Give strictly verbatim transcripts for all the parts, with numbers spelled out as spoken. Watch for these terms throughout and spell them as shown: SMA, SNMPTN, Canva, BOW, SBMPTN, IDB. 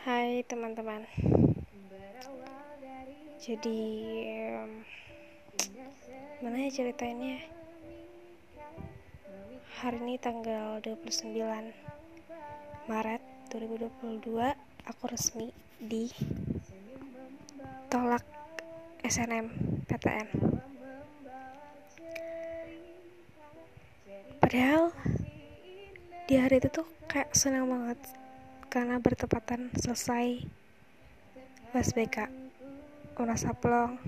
Hai teman-teman. Jadi um, mana ya ceritainnya? Hari ini tanggal dua puluh sembilan Maret dua ribu dua puluh dua, aku resmi di tolak S N M P T N. Padahal di hari itu tuh kayak senang banget karena bertepatan selesai U S B K, unas saplong,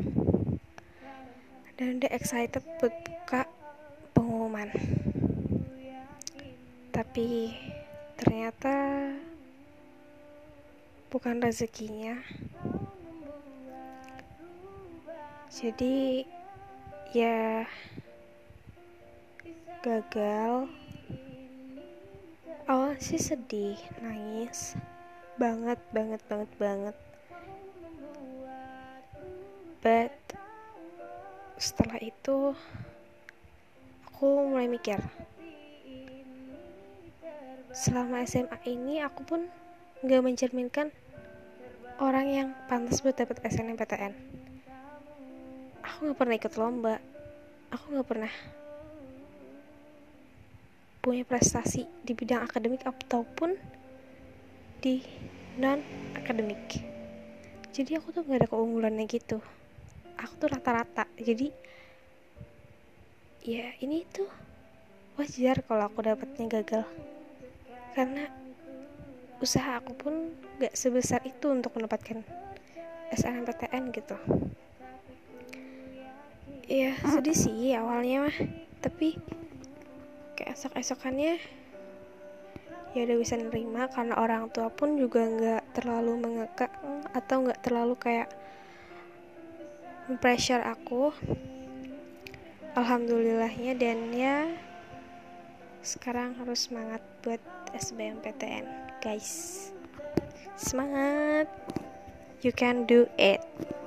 dan udah excited buat buka pengumuman. Tapi ternyata bukan rezekinya. Jadi ya gagal. Awal sih sedih, nangis banget banget banget banget. But setelah itu aku mulai mikir, selama S M A ini aku pun gak mencerminkan orang yang pantas buat dapat S N M P T N. Aku gak pernah ikut lomba, aku gak pernah punya prestasi di bidang akademik ataupun di non-akademik. Jadi aku tuh gak ada keunggulannya gitu, aku tuh rata-rata. Jadi ya ini tuh wajar kalau aku dapatnya gagal, karena usaha aku pun gak sebesar itu untuk mendapatkan S N M P T N gitu. Ya sedih sih awalnya mah, tapi kayak esok-esokannya ya udah bisa nerima, karena orang tua pun juga nggak terlalu mengekang atau nggak terlalu kayak pressure aku. Alhamdulillahnya, dan ya sekarang harus semangat buat S B M P T N guys, semangat, you can do it.